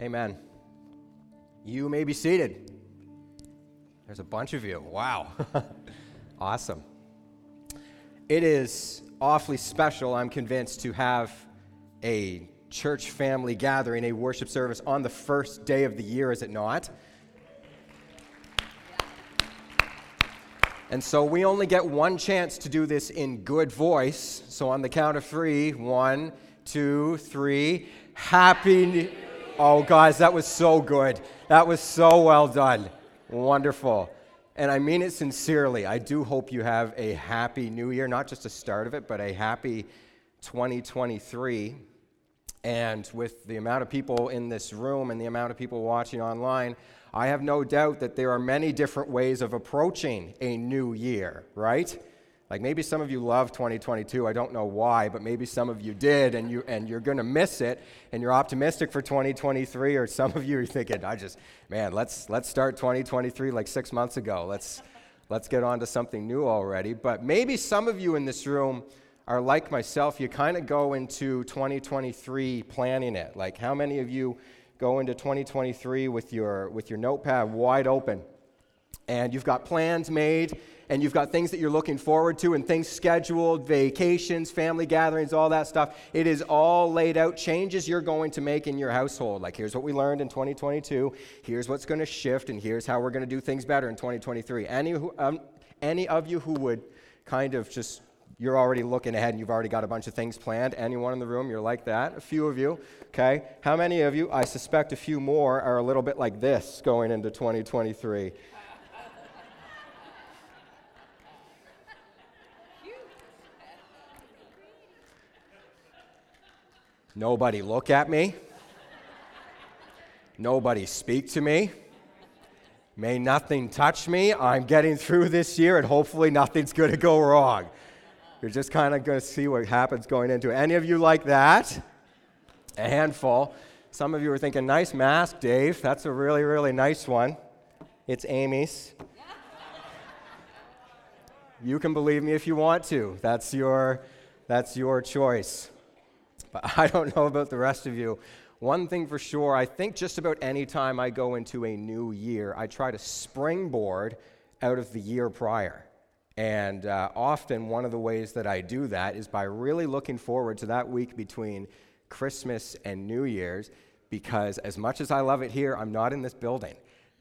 Amen. You may be seated. There's a bunch of you. Wow. Awesome. It is awfully special, I'm convinced, to have a church family gathering, a worship service on the first day of the year, is it not? And so we only get one chance to do this in good voice. So on the count of three, 1, 2, 3, happy new year. Oh, guys, that was so good. That was so well done. Wonderful. And I mean it sincerely. I do hope you have a happy new year, not just the start of it, but a happy 2023. And with the amount of people in this room and the amount of people watching online, I have no doubt that there are many different ways of approaching a new year, right? Like maybe some of you love 2022, I don't know why, but maybe some of you did, and you're going to miss it, and you're optimistic for 2023, or some of you are thinking, let's start 2023 like 6 months ago. Let's get on to something new already. But maybe some of you in this room are like myself. You kind of go into 2023 planning it. Like how many of you go into 2023 with your notepad wide open? And you've got plans made, and you've got things that you're looking forward to and things scheduled, vacations, family gatherings, all that stuff. It is all laid out, changes you're going to make in your household. Like, here's what we learned in 2022, here's what's going to shift, and here's how we're going to do things better in 2023. Any of you who would kind of just, you're already looking ahead and you've already got a bunch of things planned. Anyone in the room, you're like that? A few of you, okay. How many of you, I suspect a few more, are a little bit like this going into 2023? Nobody look at me. Nobody speak to me. May nothing touch me. I'm getting through this year, and hopefully nothing's going to go wrong. You're just kind of going to see what happens going into it. Any of you like that? A handful. Some of you are thinking, nice mask, Dave. That's a really, really nice one. It's Amy's. You can believe me if you want to. That's your choice. But I don't know about the rest of you. One thing for sure, I think just about any time I go into a new year, I try to springboard out of the year prior. And often one of the ways that I do that is by really looking forward to that week between Christmas and New Year's, because as much as I love it here, I'm not in this building.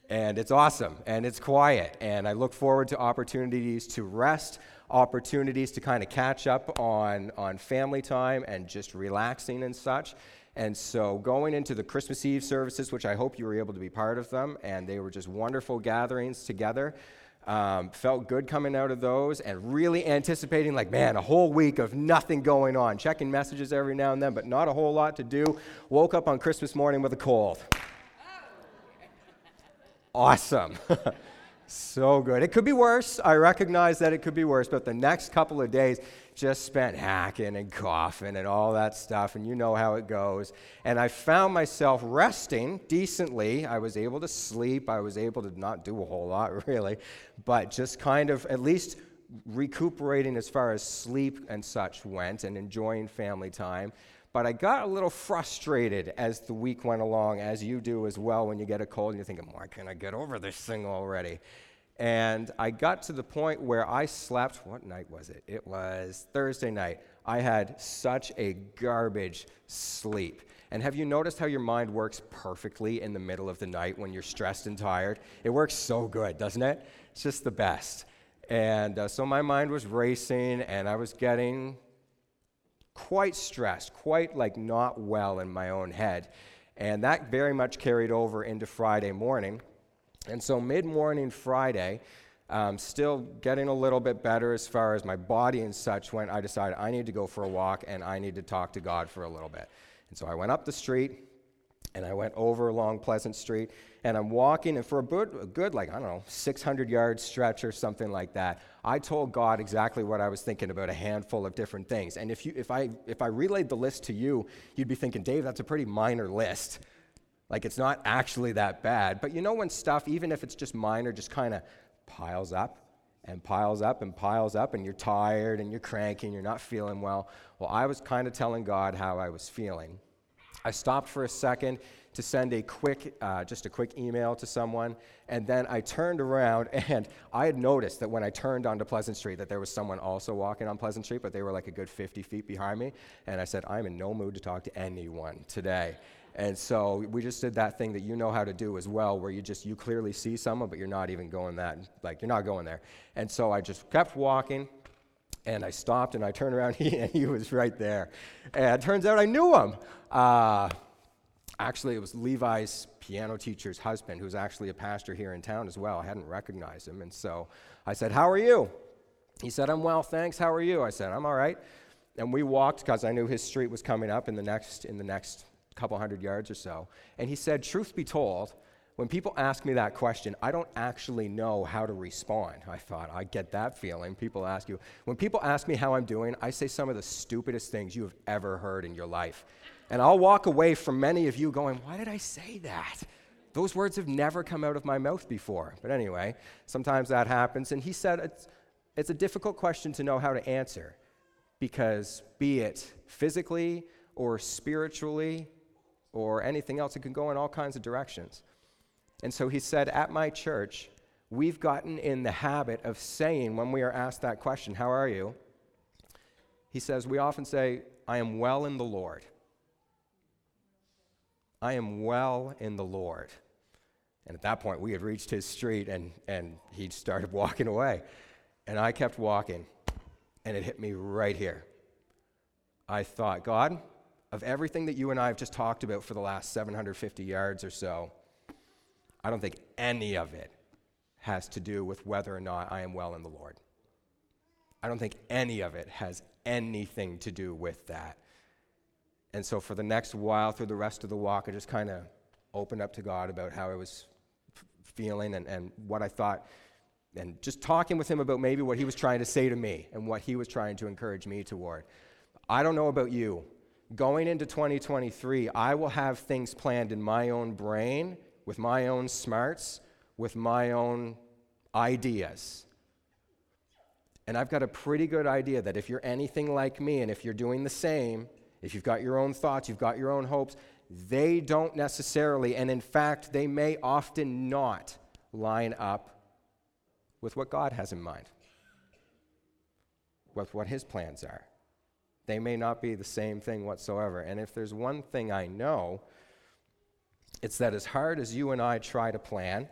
And it's awesome, and it's quiet, and I look forward to opportunities to rest, opportunities to kind of catch up on family time and just relaxing and such. And so going into the Christmas Eve services, which I hope you were able to be part of them, and they were just wonderful gatherings together, felt good coming out of those and really anticipating, like, man, a whole week of nothing going on, checking messages every now and then, but not a whole lot to do. Woke up on Christmas morning with a cold. Awesome. So good. It could be worse. I recognize that it could be worse, but the next couple of days just spent hacking and coughing and all that stuff, and you know how it goes. And I found myself resting decently. I was able to sleep. I was able to not do a whole lot, really, but just kind of at least recuperating as far as sleep and such went and enjoying family time. But I got a little frustrated as the week went along, as you do as well when you get a cold and you're thinking, why can't I get over this thing already? And I got to the point where I slept, what night was it? It was Thursday night. I had such a garbage sleep. And have you noticed how your mind works perfectly in the middle of the night when you're stressed and tired? It works so good, doesn't it? It's just the best. And so my mind was racing, and I was getting quite stressed, quite like not well in my own head. And that very much carried over into Friday morning. And so mid-morning Friday, still getting a little bit better as far as my body and such went, I decided I need to go for a walk and I need to talk to God for a little bit. And so I went up the street and I went over along Pleasant Street and I'm walking, and for a good, like, I don't know, 600-yard stretch or something like that, I told God exactly what I was thinking about a handful of different things. And if I relayed the list to you, you'd be thinking, Dave, that's a pretty minor list. Like, it's not actually that bad. But you know when stuff, even if it's just minor, just kind of piles up and piles up and piles up, and you're tired and you're cranky and you're not feeling well? Well, I was kind of telling God how I was feeling. I stopped for a second to send a quick, just a quick email to someone, and then I turned around, and I had noticed that when I turned onto Pleasant Street that there was someone also walking on Pleasant Street, but they were like a good 50 feet behind me, and I said, I'm in no mood to talk to anyone today. And so we just did that thing that you know how to do as well, where you clearly see someone, but you're not even going that, like, you're not going there. And so I just kept walking, and I stopped, and I turned around, and he was right there. And it turns out I knew him. Actually, it was Levi's piano teacher's husband, who's actually a pastor here in town as well. I hadn't recognized him, and so I said, how are you? He said, I'm well, thanks. How are you? I said, I'm all right. And we walked, because I knew his street was coming up in the next couple hundred yards or so. And he said, truth be told, when people ask me that question, I don't actually know how to respond. I thought, I get that feeling. When people ask me how I'm doing, I say some of the stupidest things you have ever heard in your life. And I'll walk away from many of you going, why did I say that? Those words have never come out of my mouth before. But anyway, sometimes that happens. And he said, it's a difficult question to know how to answer, because be it physically or spiritually or anything else, it can go in all kinds of directions. And so he said, at my church, we've gotten in the habit of saying, when we are asked that question, how are you? He says, we often say, I am well in the Lord. I am well in the Lord. And at that point, we had reached his street, and he started walking away. And I kept walking, and it hit me right here. I thought, God, of everything that you and I have just talked about for the last 750 yards or so, I don't think any of it has to do with whether or not I am well in the Lord. I don't think any of it has anything to do with that. And so for the next while, through the rest of the walk, I just kind of opened up to God about how I was feeling and what I thought, and just talking with him about maybe what he was trying to say to me and what he was trying to encourage me toward. I don't know about you. Going into 2023, I will have things planned in my own brain, with my own smarts, with my own ideas. And I've got a pretty good idea that if you're anything like me, and if you're doing the same, if you've got your own thoughts, you've got your own hopes, they don't necessarily, and in fact, they may often not line up with what God has in mind, with what his plans are. They may not be the same thing whatsoever. And if there's one thing I know, it's that as hard as you and I try to plan,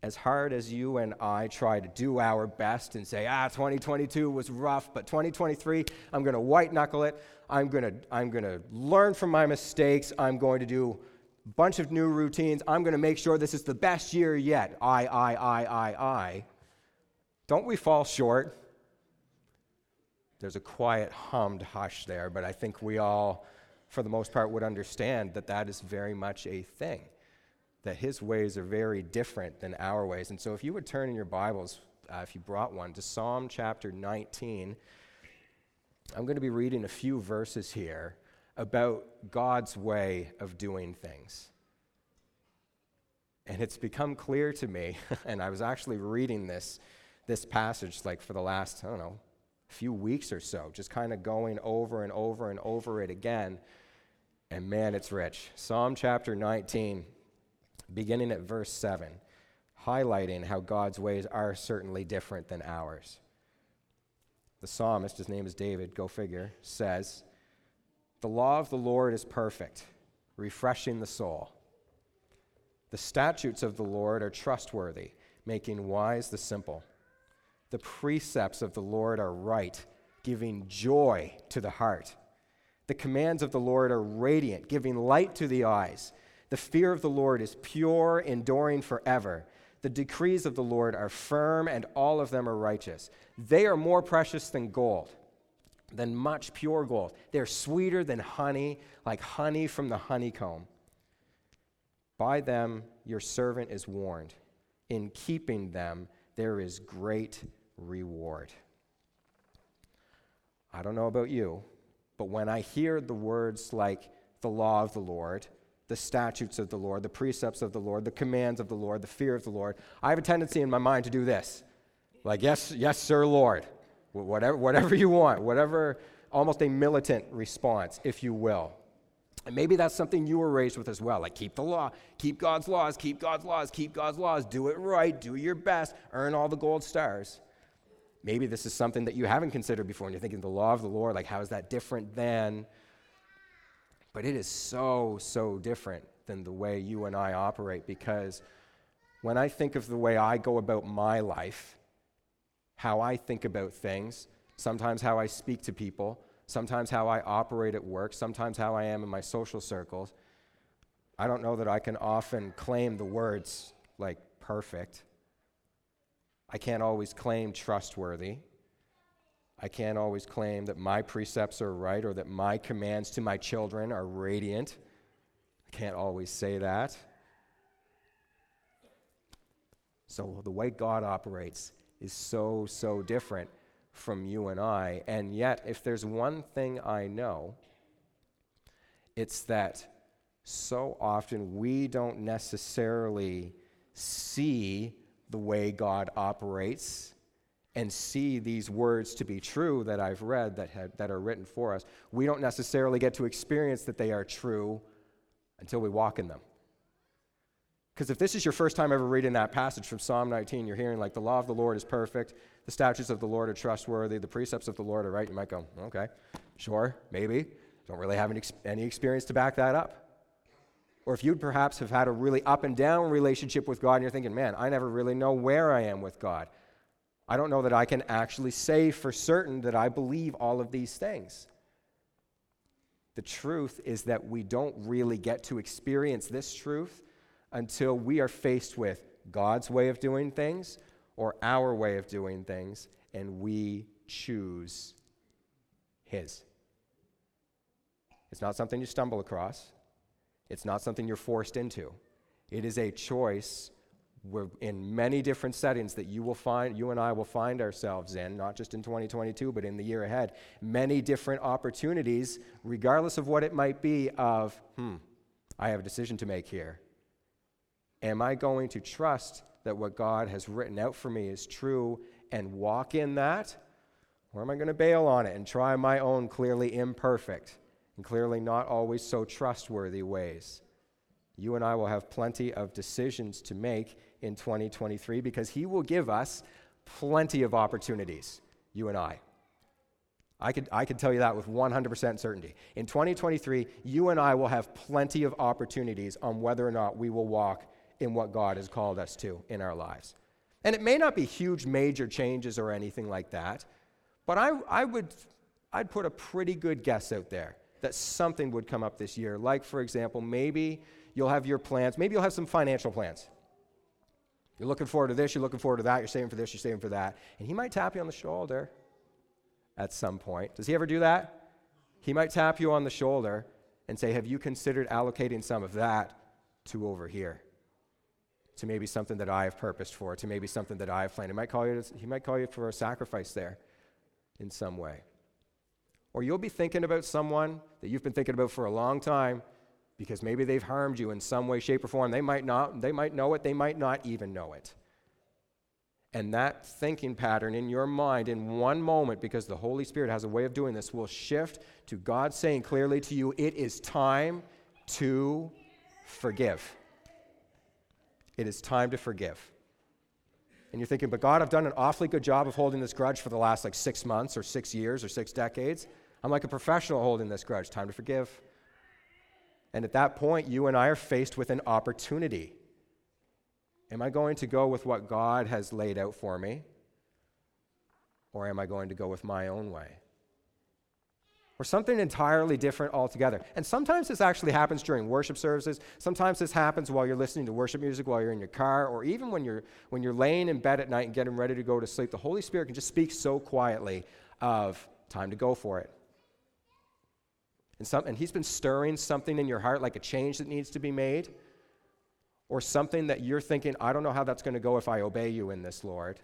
as hard as you and I try to do our best and say, 2022 was rough, but 2023, I'm going to white-knuckle it. I'm going to learn from my mistakes. I'm going to do a bunch of new routines. I'm going to make sure this is the best year yet. I. Don't we fall short? There's a quiet hummed hush there, but I think we all, for the most part, would understand that is very much a thing, that his ways are very different than our ways. And so if you would turn in your Bibles, if you brought one, to Psalm chapter 19, I'm going to be reading a few verses here about God's way of doing things. And it's become clear to me, and I was actually reading this passage like for the last, few weeks or so, just kind of going over and over and over it again. And man, it's rich. Psalm chapter 19, beginning at verse 7, highlighting how God's ways are certainly different than ours. The psalmist, his name is David, go figure, says, "The law of the Lord is perfect, refreshing the soul. The statutes of the Lord are trustworthy, making wise the simple. The precepts of the Lord are right, giving joy to the heart. The commands of the Lord are radiant, giving light to the eyes. The fear of the Lord is pure, enduring forever. The decrees of the Lord are firm, and all of them are righteous. They are more precious than gold, than much pure gold. They're sweeter than honey, like honey from the honeycomb. By them your servant is warned. In keeping them there is great reward." I don't know about you, but when I hear the words like the law of the Lord, the statutes of the Lord, the precepts of the Lord, the commands of the Lord, the fear of the Lord, I have a tendency in my mind to do this. Like, yes, sir, Lord. Whatever you want, almost a militant response, if you will. And maybe that's something you were raised with as well, like keep the law, keep God's laws, keep God's laws, keep God's laws, do it right, do your best, earn all the gold stars. Maybe this is something that you haven't considered before, and you're thinking the law of the Lord, like how is that different than? But it is so, so different than the way you and I operate, because when I think of the way I go about my life, how I think about things, sometimes how I speak to people, sometimes how I operate at work, sometimes how I am in my social circles, I don't know that I can often claim the words like perfect. I can't always claim trustworthy. I can't always claim that my precepts are right or that my commands to my children are radiant. I can't always say that. So the way God operates is so, so different from you and I. And yet, if there's one thing I know, it's that so often we don't necessarily see the way God operates and see these words to be true that I've read that are written for us. We don't necessarily get to experience that they are true until we walk in them. Because if this is your first time ever reading that passage from Psalm 19, you're hearing like the law of the Lord is perfect, the statutes of the Lord are trustworthy, the precepts of the Lord are right, you might go, okay, sure, maybe. Don't really have any experience to back that up. Or if you perhaps have had a really up and down relationship with God and you're thinking, man, I never really know where I am with God. I don't know that I can actually say for certain that I believe all of these things. The truth is that we don't really get to experience this truth until we are faced with God's way of doing things or our way of doing things, and we choose His. It's not something you stumble across. It's not something you're forced into. It is a choice in many different settings that you and I will find ourselves in, not just in 2022, but in the year ahead. Many different opportunities, regardless of what it might be, of, I have a decision to make here. Am I going to trust that what God has written out for me is true and walk in that? Or am I going to bail on it and try my own clearly imperfect and clearly not always so trustworthy ways? You and I will have plenty of decisions to make in 2023 because He will give us plenty of opportunities, you and I. I could tell you that with 100% certainty. In 2023, you and I will have plenty of opportunities on whether or not we will walk in what God has called us to in our lives. And it may not be huge, major changes or anything like that, but I'd put a pretty good guess out there that something would come up this year. Like, for example, maybe you'll have your plans. Maybe you'll have some financial plans. You're looking forward to this, you're looking forward to that, you're saving for this, you're saving for that. And He might tap you on the shoulder at some point. Does He ever do that? He might tap you on the shoulder and say, have you considered allocating some of that to over here? To maybe something that I have purposed for, to maybe something that I have planned. He might call you for a sacrifice there in some way. Or you'll be thinking about someone that you've been thinking about for a long time because maybe they've harmed you in some way, shape, or form. They might know it, they might not even know it. And that thinking pattern in your mind in one moment, because the Holy Spirit has a way of doing this, will shift to God saying clearly to you, it is time to forgive. It is time to forgive. And you're thinking, but God, I've done an awfully good job of holding this grudge for the last 6 months or 6 years or 6 decades. I'm like a professional holding this grudge. Time to forgive. And at that point, you and I are faced with an opportunity. Am I going to go with what God has laid out for me? Or am I going to go with my own way? Or something entirely different altogether. And sometimes this actually happens during worship services. Sometimes this happens while you're listening to worship music, while you're in your car, or even when you're laying in bed at night and getting ready to go to sleep. The Holy Spirit can just speak so quietly of time to go for it. And He's been stirring something in your heart, like a change that needs to be made, or something that you're thinking, I don't know how that's going to go if I obey you in this, Lord.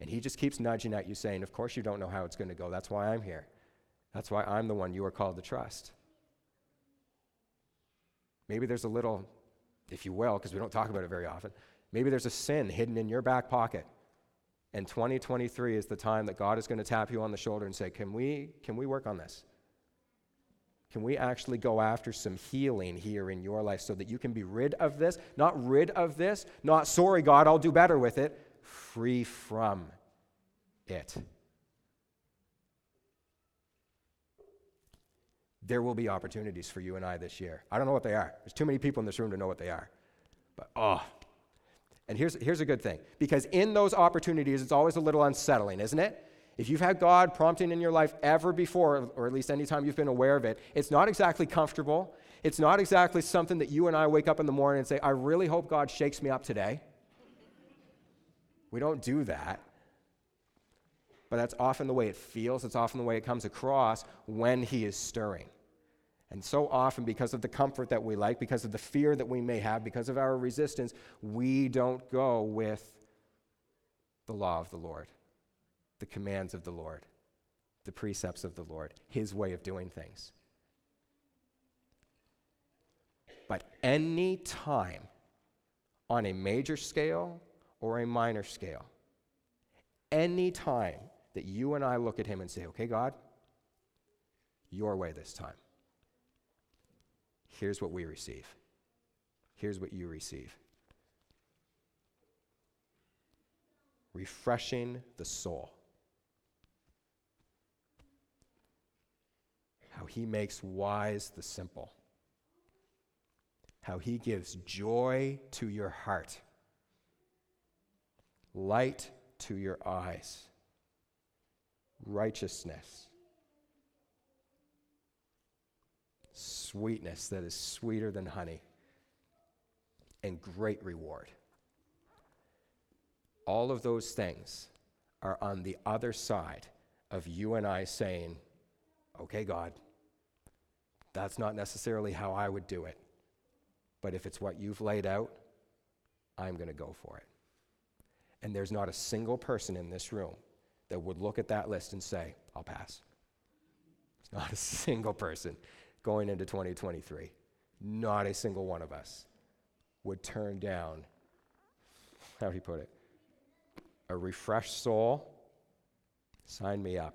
And He just keeps nudging at you saying, of course you don't know how it's going to go. That's why I'm here. That's why I'm the one you are called to trust. Maybe there's a little, if you will, because we don't talk about it very often, maybe there's a sin hidden in your back pocket. And 2023 is the time that God is going to tap you on the shoulder and say, can we work on this? Can we actually go after some healing here in your life so that you can be rid of this? Not rid of this, not sorry, God, I'll do better with it. Free from it. There will be opportunities for you and I this year. I don't know what they are. There's too many people in this room to know what they are. But, oh. And here's a good thing. Because in those opportunities, it's always a little unsettling, isn't it? If you've had God prompting in your life ever before, or at least any time you've been aware of it, it's not exactly comfortable. It's not exactly something that you and I wake up in the morning and say, I really hope God shakes me up today. We don't do that. But that's often the way it feels. It's often the way it comes across when he is stirring. And so often, because of the comfort that we like, because of the fear that we may have, because of our resistance, we don't go with the law of the Lord, the commands of the Lord, the precepts of the Lord, his way of doing things. But any time on a major scale or a minor scale, any time that you and I look at him and say, okay, God, your way this time. Here's what we receive. Here's what you receive. Refreshing the soul. How he makes wise the simple. How he gives joy to your heart. Light to your eyes. Righteousness. Sweetness that is sweeter than honey. And great reward. All of those things are on the other side of you and I saying, okay, God, that's not necessarily how I would do it. But if it's what you've laid out, I'm going to go for it. And there's not a single person in this room that would look at that list and say, I'll pass. There's not a single person going into 2023. Not a single one of us would turn down, how do you put it? A refreshed soul. Sign me up.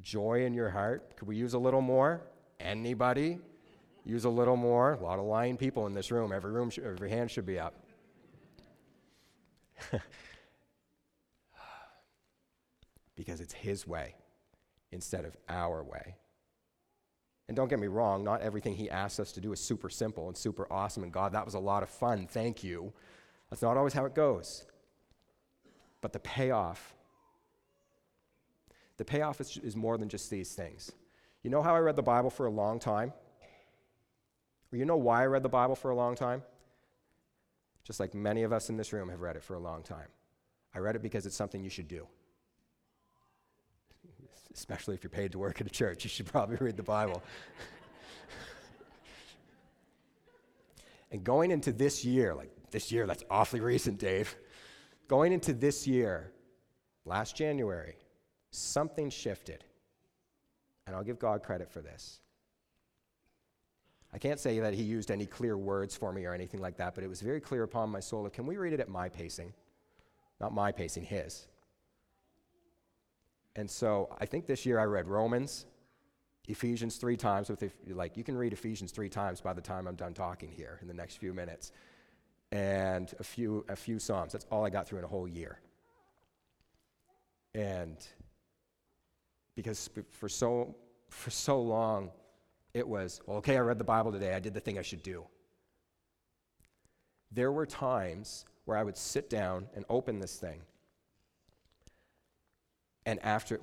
Joy in your heart. Could we use a little more? Anybody? Use a little more. A lot of lying people in this room. Every hand should be up. Because it's his way instead of our way. And don't get me wrong, not everything he asks us to do is super simple and super awesome, and God, that was a lot of fun, thank you. That's not always how it goes. But the payoff is more than just these things. You know how I read the Bible for a long time? Or you know why I read the Bible for a long time? Just like many of us in this room have read it for a long time. I read it because it's something you should do. Especially if you're paid to work at a church, you should probably read the Bible. And going into this year, that's awfully recent, Dave. Going into this year, last January, something shifted. And I'll give God credit for this. I can't say that he used any clear words for me or anything like that, but it was very clear upon my soul. Can we read it at my pacing? Not my pacing, his. And so I think this year I read Romans, Ephesians 3 times. You can read Ephesians 3 times by the time I'm done talking here in the next few minutes. And a few Psalms. That's all I got through in a whole year. And because for so long, it was, okay, I read the Bible today. I did the thing I should do. There were times where I would sit down and open this thing. And after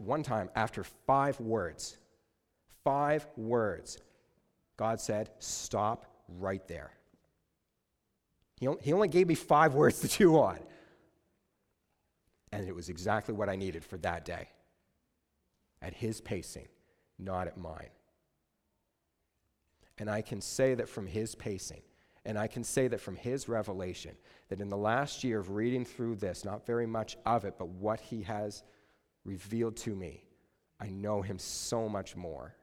5 words, God said, stop right there. He only gave me 5 words to chew on. And it was exactly what I needed for that day. At his pacing, not at mine. And I can say that from his pacing, and I can say that from his revelation, that in the last year of reading through this, not very much of it, but what he has revealed to me, I know him so much more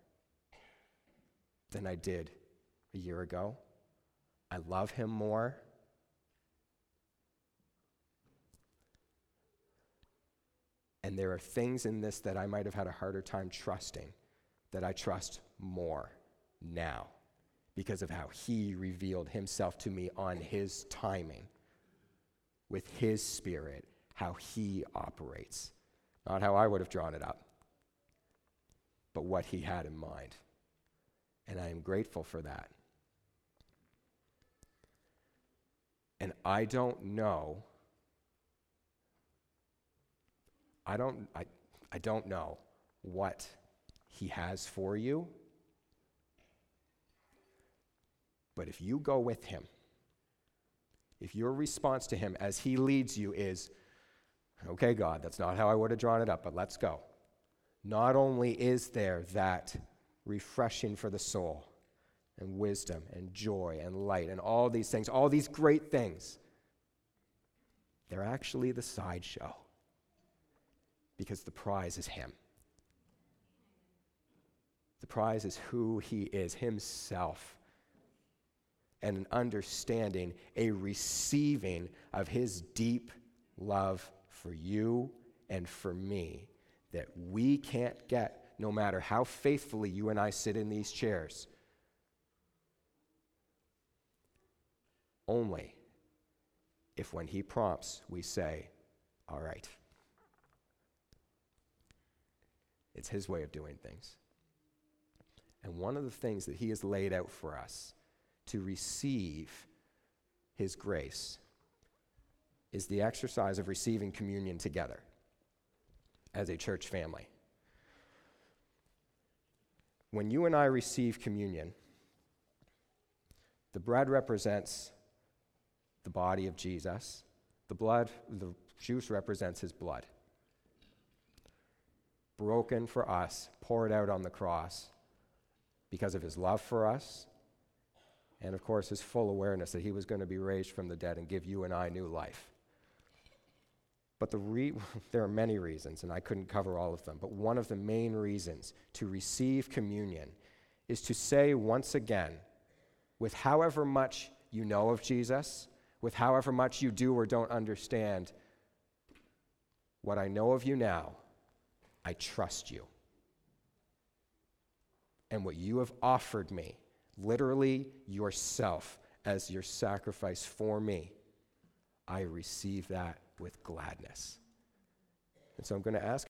than I did a year ago. I love him more. And there are things in this that I might have had a harder time trusting that I trust more now because of how he revealed himself to me on his timing, with his Spirit, how he operates. Not how I would have drawn it up, but what he had in mind. And I am grateful for that. And I don't know. I don't know what he has for you. But if you go with him, if your response to him as he leads you is, okay, God, that's not how I would have drawn it up, but let's go. Not only is there that refreshing for the soul and wisdom and joy and light and all these things, all these great things, they're actually the sideshow because the prize is him. The prize is who he is, himself, and an understanding, a receiving of his deep love for you and for me that we can't get no matter how faithfully you and I sit in these chairs. Only if when he prompts, we say, all right. It's his way of doing things. And one of the things that he has laid out for us to receive his grace is the exercise of receiving communion together as a church family. When you and I receive communion, the bread represents the body of Jesus. The blood, the juice represents his blood. Broken for us, poured out on the cross because of his love for us, and of course his full awareness that he was going to be raised from the dead and give you and I new life. But there are many reasons, and I couldn't cover all of them, but one of the main reasons to receive communion is to say once again, with however much you know of Jesus, with however much you do or don't understand, what I know of you now, I trust you. And what you have offered me, literally yourself as your sacrifice for me, I receive that with gladness. And so I'm going to ask